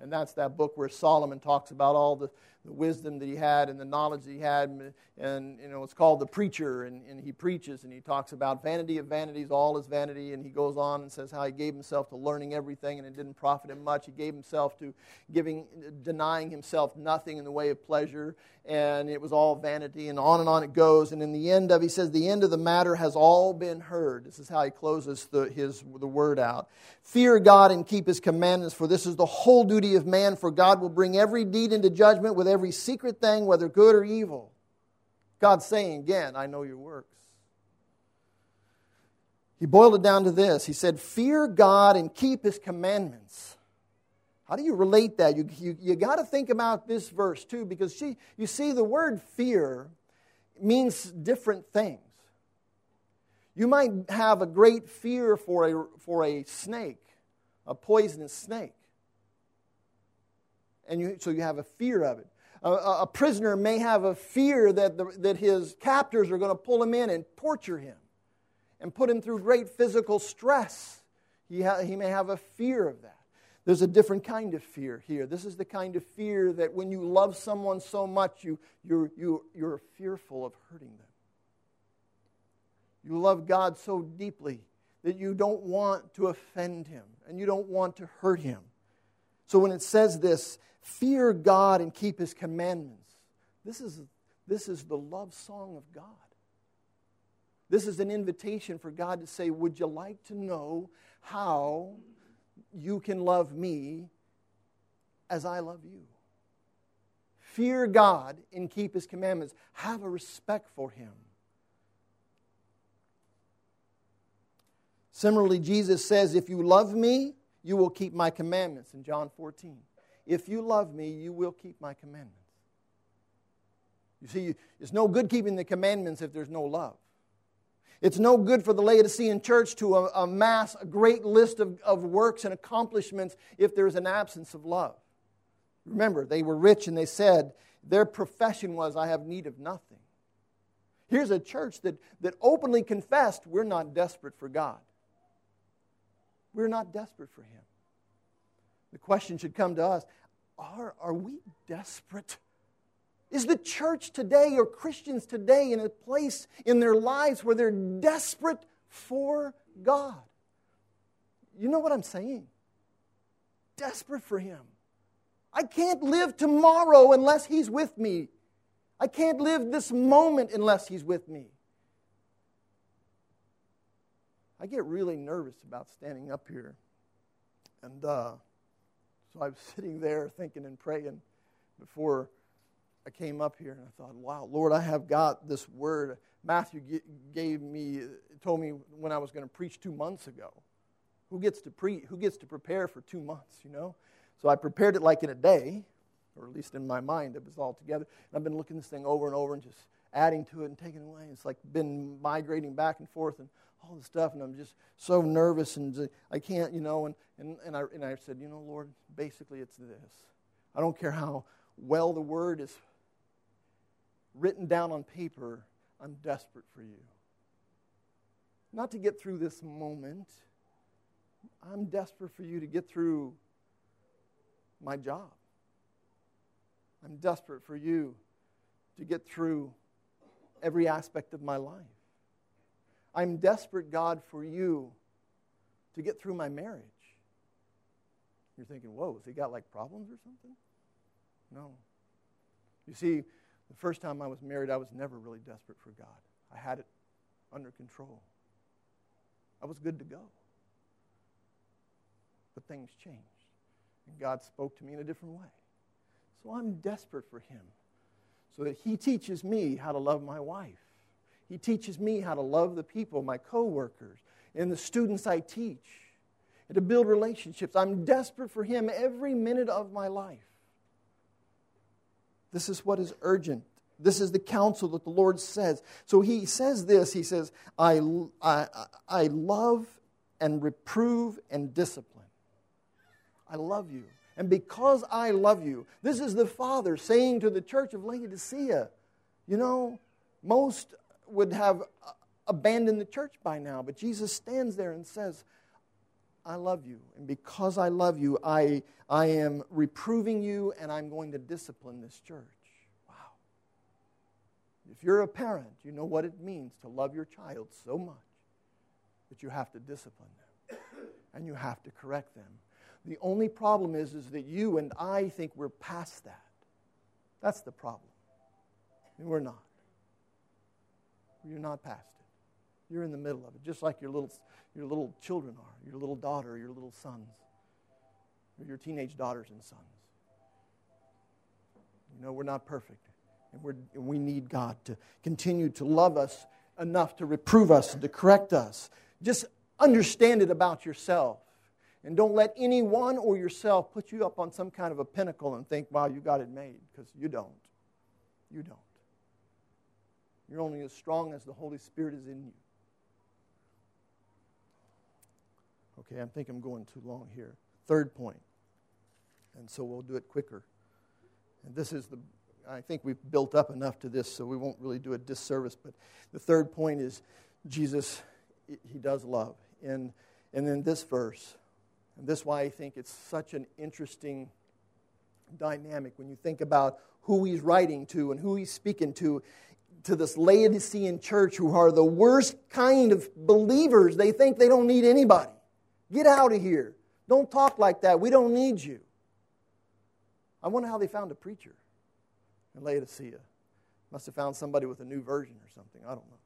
and that's that book where Solomon talks about all the wisdom that he had and the knowledge that he had, and it's called The Preacher, and he preaches, and he talks about vanity of vanities, all is vanity, and he goes on and says how he gave himself to learning everything, and it didn't profit him much. He gave himself to denying himself nothing in the way of pleasure, and it was all vanity, and on it goes, and in the end, he says, the end of the matter has all been heard. This is how he closes the word out. Fear God and keep His commandments, for this is the whole duty of man, for God will bring every deed into judgment with every secret thing, whether good or evil. God's saying again, I know your works. He boiled it down to this. He said, fear God and keep His commandments. How do you relate that? You got to think about this verse too, because you see the word fear means different things. You might have a great fear for a snake, a poisonous snake. And so you have a fear of it. A prisoner may have a fear that his captors are going to pull him in and torture him and put him through great physical stress. He may have a fear of that. There's a different kind of fear here. This is the kind of fear that when you love someone so much, you're fearful of hurting them. You love God so deeply that you don't want to offend Him and you don't want to hurt Him. So when it says this, fear God and keep His commandments, this is the love song of God. This is an invitation for God to say, would you like to know how you can love me as I love you? Fear God and keep His commandments. Have a respect for Him. Similarly, Jesus says, if you love me, you will keep my commandments in John 14. If you love me, you will keep my commandments. You see, it's no good keeping the commandments if there's no love. It's no good for the Laodicean church to amass a great list of works and accomplishments if there's an absence of love. Remember, they were rich and they said, their profession was, I have need of nothing. Here's a church that openly confessed, we're not desperate for God. We're not desperate for Him. The question should come to us, are we desperate? Is the church today or Christians today in a place in their lives where they're desperate for God? You know what I'm saying? Desperate for Him. I can't live tomorrow unless He's with me. I can't live this moment unless He's with me. I get really nervous about standing up here And so I was sitting there thinking and praying before I came up here, and I thought, wow, Lord, I have got this word. Matthew told me when I was going to preach 2 months ago. Who gets to prepare for 2 months, you know? So I prepared it like in a day, or at least in my mind, it was all together. And I've been looking this thing over and over and just adding to it and taking it away. It's like been migrating back and forth and all this stuff, and I'm just so nervous and I can't, you know, and I said, you know, Lord, basically it's this. I don't care how well the word is written down on paper, I'm desperate for you. Not to get through this moment. I'm desperate for you to get through my job. I'm desperate for you to get through every aspect of my life. I'm desperate, God, for you to get through my marriage. You're thinking, whoa, has he got like problems or something? No. You see, the first time I was married, I was never really desperate for God. I had it under control. I was good to go. But things changed. And God spoke to me in a different way. So I'm desperate for him so that he teaches me how to love my wife. He teaches me how to love the people, my coworkers, and the students I teach, and to build relationships. I'm desperate for him every minute of my life. This is what is urgent. This is the counsel that the Lord says. So he says this. He says, I love and reprove and discipline. I love you. And because I love you, this is the Father saying to the church of Laodicea, you know, most would have abandoned the church by now, but Jesus stands there and says, I love you, and because I love you, I am reproving you, and I'm going to discipline this church. Wow. If you're a parent, you know what it means to love your child so much that you have to discipline them, and you have to correct them. The only problem is that you and I think we're past that. That's the problem. And we're not. You're not past it. You're in the middle of it, just like your little children are, your little daughter, your little sons, or your teenage daughters and sons. You know, we're not perfect, and we need God to continue to love us enough to reprove us and to correct us. Just understand it about yourself, and don't let anyone or yourself put you up on some kind of a pinnacle and think, wow, you got it made, because you don't. You don't. You're only as strong as the Holy Spirit is in you. Okay, I think I'm going too long here. Third point, and so we'll do it quicker. And this is I think we've built up enough to this, so we won't really do a disservice, but the third point is Jesus, he does love. And then this verse, and this is why I think it's such an interesting dynamic when you think about who he's writing to and who he's speaking to this Laodicean church who are the worst kind of believers. They think they don't need anybody. Get out of here. Don't talk like that. We don't need you. I wonder how they found a preacher in Laodicea. Must have found somebody with a new version or something. I don't know.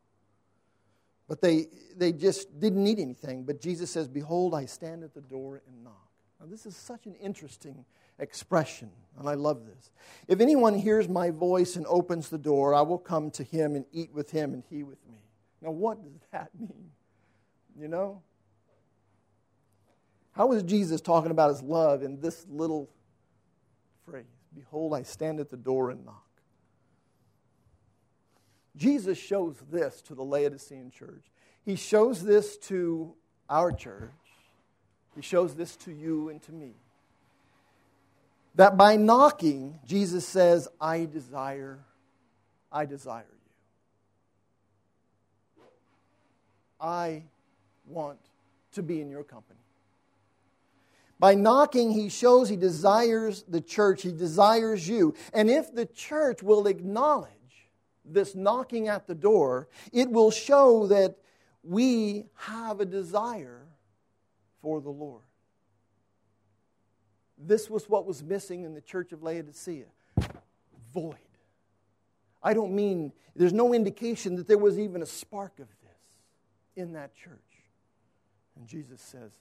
But they just didn't need anything. But Jesus says, behold, I stand at the door and knock. Now, this is such an interesting expression, and I love this. If anyone hears my voice and opens the door, I will come to him and eat with him and he with me. Now, what does that mean? You know? How is Jesus talking about his love in this little phrase? Behold, I stand at the door and knock. Jesus shows this to the Laodicean church. He shows this to our church. He shows this to you and to me. That by knocking, Jesus says, I desire you. I want to be in your company. By knocking, he shows he desires the church. He desires you. And if the church will acknowledge this knocking at the door, it will show that we have a desire for the Lord. This was what was missing in the church of Laodicea. Void. I don't mean, there's no indication that there was even a spark of this in that church. And Jesus says,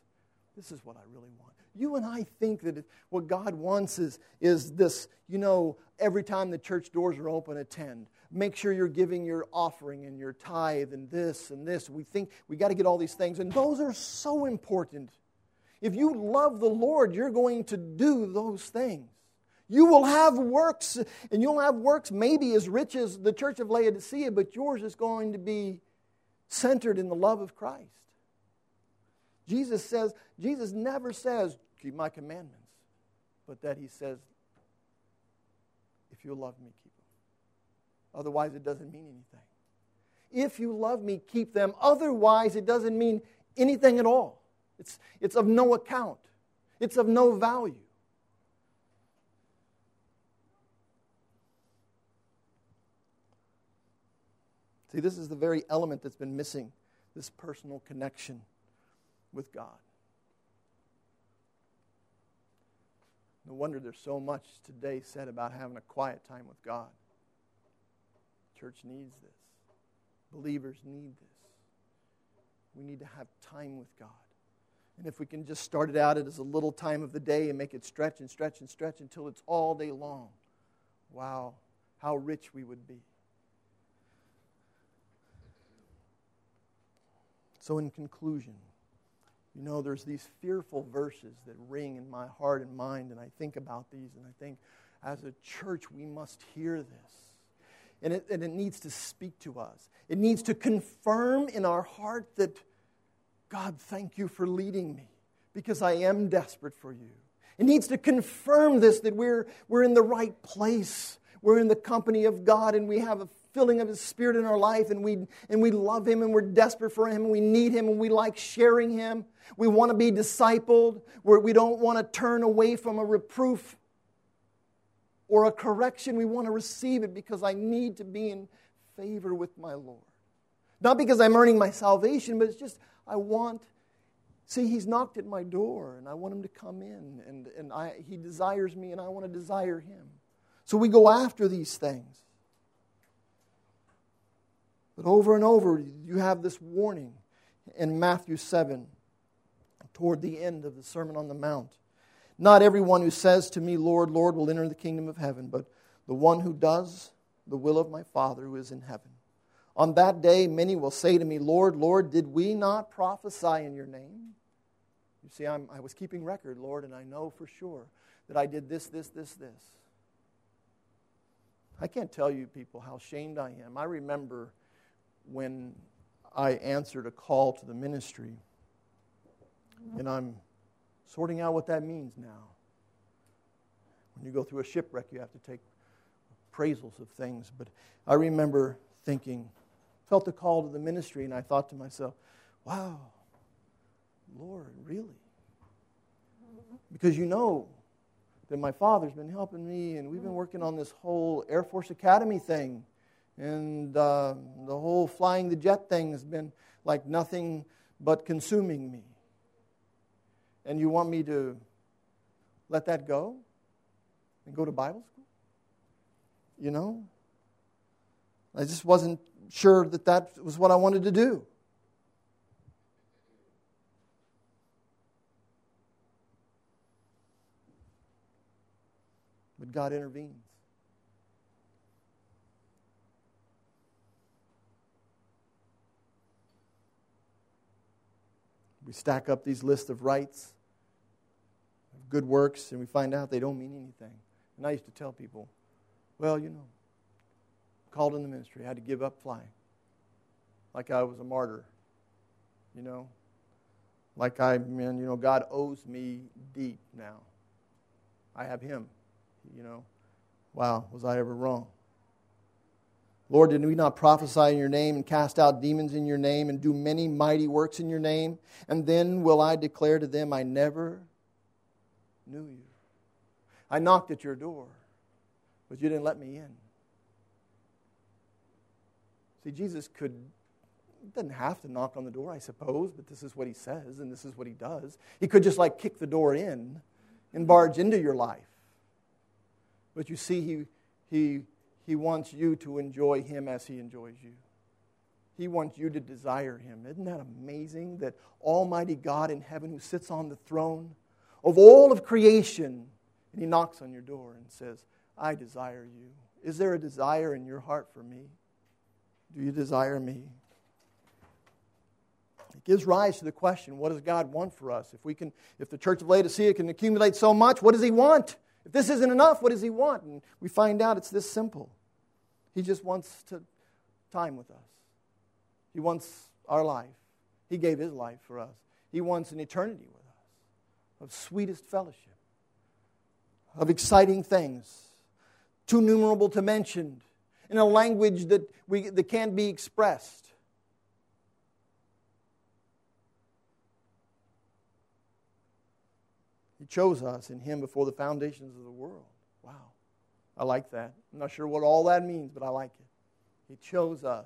This is what I really want. You and I think that what God wants is this, you know, every time the church doors are open, attend. Make sure you're giving your offering and your tithe and this and this. We think we got to get all these things, and those are so important. If you love the Lord, you're going to do those things. You will have works, and you'll have works maybe as rich as the church of Laodicea, but yours is going to be centered in the love of Christ. Jesus never says, keep my commandments, but that he says, if you love me, keep them. Otherwise, it doesn't mean anything. If you love me, keep them. Otherwise, it doesn't mean anything at all. It's of no account. It's of no value. See, this is the very element that's been missing, this personal connection with God. No wonder there's so much today said about having a quiet time with God. Church needs this. Believers need this. We need to have time with God. And if we can just start it out as a little time of the day and make it stretch and stretch and stretch until it's all day long, wow, how rich we would be. So in conclusion, you know, there's these fearful verses that ring in my heart and mind, and I think about these, and I think as a church we must hear this. And it needs to speak to us. It needs to confirm in our heart that, God, thank you for leading me because I am desperate for you. It needs to confirm this, that we're in the right place. We're in the company of God, and we have a filling of His Spirit in our life, and we love Him, and we're desperate for Him, and we need Him, and we like sharing Him. We want to be discipled. We don't want to turn away from a reproof or a correction. We want to receive it because I need to be in favor with my Lord. Not because I'm earning my salvation, but it's just see, He's knocked at my door, and I want Him to come in, and He desires me, and I want to desire Him. So we go after these things. But over and over, you have this warning in Matthew 7, toward the end of the Sermon on the Mount. Not everyone who says to me, Lord, Lord, will enter the kingdom of heaven, but the one who does the will of my Father who is in heaven. On that day, many will say to me, Lord, Lord, did we not prophesy in your name? You see, I was keeping record, Lord, and I know for sure that I did this, this, this, this. I can't tell you people how shamed I am. I remember when I answered a call to the ministry, and I'm sorting out what that means now. When you go through a shipwreck, you have to take appraisals of things, but I remember thinking, felt the call to the ministry, and I thought to myself, wow, Lord, really? Because you know that my father's been helping me, and we've been working on this whole Air Force Academy thing, and the whole flying the jet thing has been like nothing but consuming me. And you want me to let that go and go to Bible school? You know? I just wasn't sure that that was what I wanted to do. But God intervenes. We stack up these lists of rights, of good works, and we find out they don't mean anything. And I used to tell people, well, you know, called in the ministry, I had to give up flying. Like I was a martyr, you know. Like God owes me deep now. I have Him, you know. Wow, was I ever wrong? Lord, did we not prophesy in your name and cast out demons in your name and do many mighty works in your name? And then will I declare to them, I never knew you. I knocked at your door, but you didn't let me in. See, Jesus doesn't have to knock on the door, I suppose, but this is what He says and this is what He does. He could just like kick the door in and barge into your life. But you see, He wants you to enjoy Him as He enjoys you. He wants you to desire him. Isn't that amazing that Almighty God in heaven, who sits on the throne of all of creation, and he knocks on your door and says, I desire you. Is there a desire in your heart for me? Do you desire me? It gives rise to the question, what does God want for us? If the church of Laodicea can accumulate so much, what does he want? If this isn't enough, what does he want? And we find out it's this simple. He just wants time with us. He wants our life. He gave his life for us. He wants an eternity with us of sweetest fellowship, of exciting things, too numerable to mention, in a language that can't be expressed. He chose us in him before the foundations of the world. Wow. I like that. I'm not sure what all that means, but I like it. He chose us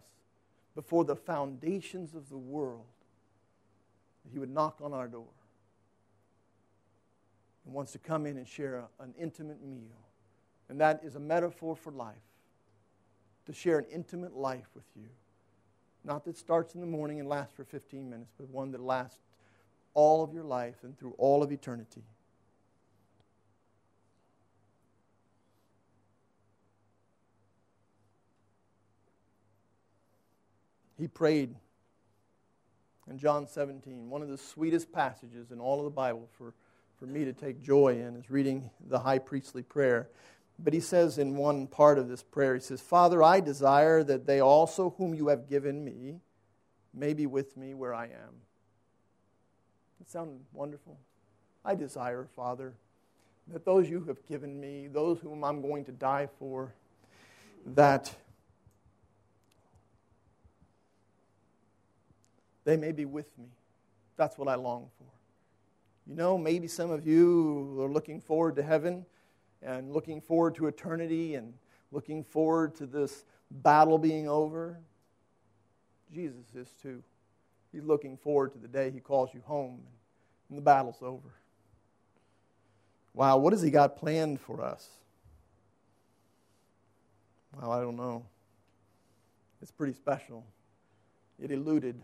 before the foundations of the world. He would knock on our door. He wants to come in and share an intimate meal. And that is a metaphor for life. To share an intimate life with you. Not that starts in the morning and lasts for 15 minutes, but one that lasts all of your life and through all of eternity. He prayed in John 17, one of the sweetest passages in all of the Bible for me to take joy in is reading the high priestly prayer. But he says in one part of this prayer, he says, Father, I desire that they also whom you have given me may be with me where I am. It sounded wonderful. I desire, Father, that those you have given me, those whom I'm going to die for, that they may be with me. That's what I long for. You know, maybe some of you are looking forward to heaven and looking forward to eternity and looking forward to this battle being over. Jesus is too. He's looking forward to the day he calls you home and the battle's over. Wow, what has he got planned for us? Well, I don't know. It's pretty special. It eluded,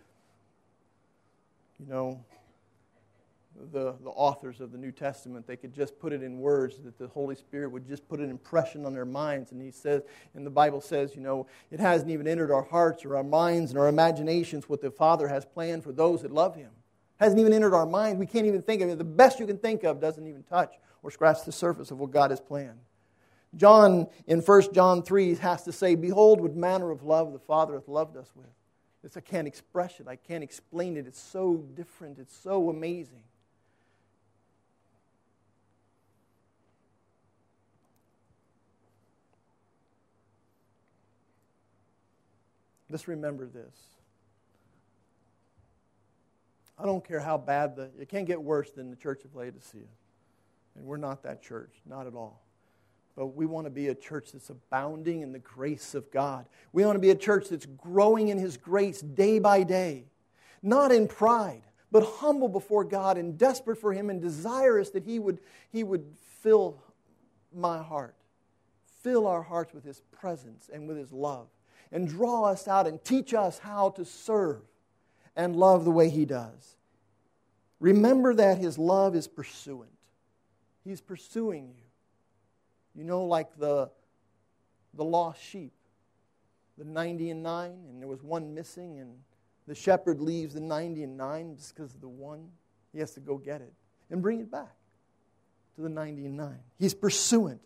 the authors of the New Testament. They could just put it in words that the Holy Spirit would just put an impression on their minds. And he says, and the Bible says, it hasn't even entered our hearts or our minds and our imaginations what the Father has planned for those that love him. Hasn't even entered our minds. We can't even think of it. The best you can think of doesn't even touch or scratch the surface of what God has planned. John, in 1 John 3, has to say, Behold, what manner of love the Father hath loved us with. I can't express it. I can't explain it. It's so different. It's so amazing. Just remember this. I don't care how bad it can't get worse than the church of Laodicea. And we're not that church, not at all. But we want to be a church that's abounding in the grace of God. We want to be a church that's growing in his grace day by day. Not in pride, but humble before God and desperate for him and desirous that he would fill my heart. Fill our hearts with his presence and with his love. And draw us out and teach us how to serve and love the way he does. Remember that his love is pursuant. He's pursuing you. Like the lost sheep, the 99, and there was one missing, and the shepherd leaves the 99 just because of the one. He has to go get it and bring it back to the 99. He's pursuant.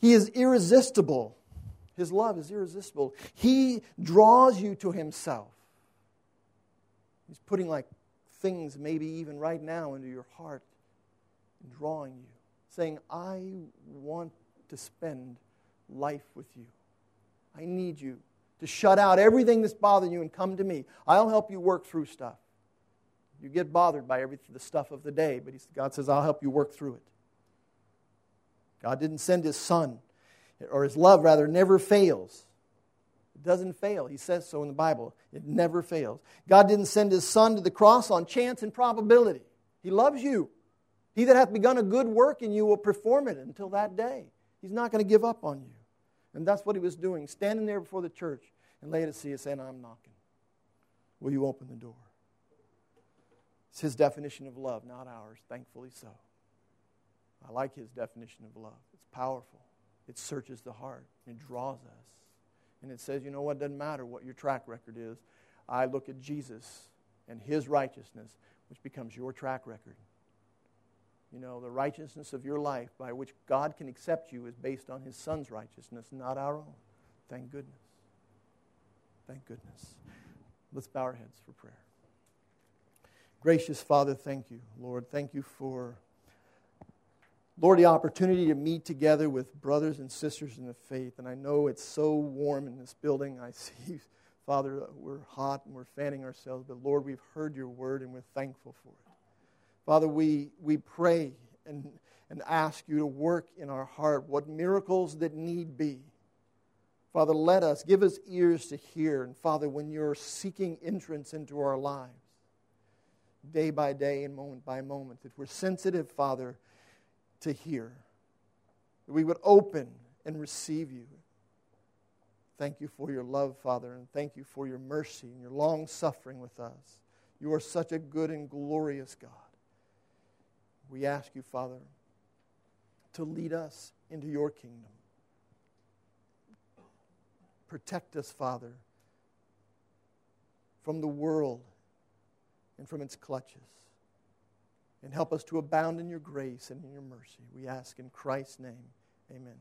He is irresistible. His love is irresistible. He draws you to himself. He's putting things maybe even right now into your heart and drawing you, saying, I want to spend life with you. I need you to shut out everything that's bothering you and come to me. I'll help you work through stuff. You get bothered by the stuff of the day, but God says, I'll help you work through it. God didn't send his son. Or his love, rather, never fails. It doesn't fail. He says so in the Bible. It never fails. God didn't send his son to the cross on chance and probability. He loves you. He that hath begun a good work in you will perform it until that day. He's not going to give up on you. And that's what he was doing, standing there before the church in Laodicea saying, I'm knocking. will you open the door? It's his definition of love, not ours, thankfully so. I like his definition of love. It's powerful. It searches the heart. It draws us. And it says, you know what, it doesn't matter what your track record is. I look at Jesus and his righteousness, which becomes your track record. You know, the righteousness of your life by which God can accept you is based on his Son's righteousness, not our own. Thank goodness. Thank goodness. Let's bow our heads for prayer. Gracious Father, thank you, Lord. Thank you for, Lord, the opportunity to meet together with brothers and sisters in the faith. And I know it's so warm in this building. I see, Father, we're hot and we're fanning ourselves. But, Lord, we've heard your word and we're thankful for it. Father, we pray and ask you to work in our heart what miracles that need be. Father, let us, give us ears to hear. And, Father, when you're seeking entrance into our lives, day by day and moment by moment, that we're sensitive, Father, to hear, that we would open and receive you. Thank you for your love, Father, and thank you for your mercy and your long suffering with us. You are such a good and glorious God. We ask you, Father, to lead us into your kingdom. Protect us, Father, from the world and from its clutches. And help us to abound in your grace and in your mercy. We ask in Christ's name, amen.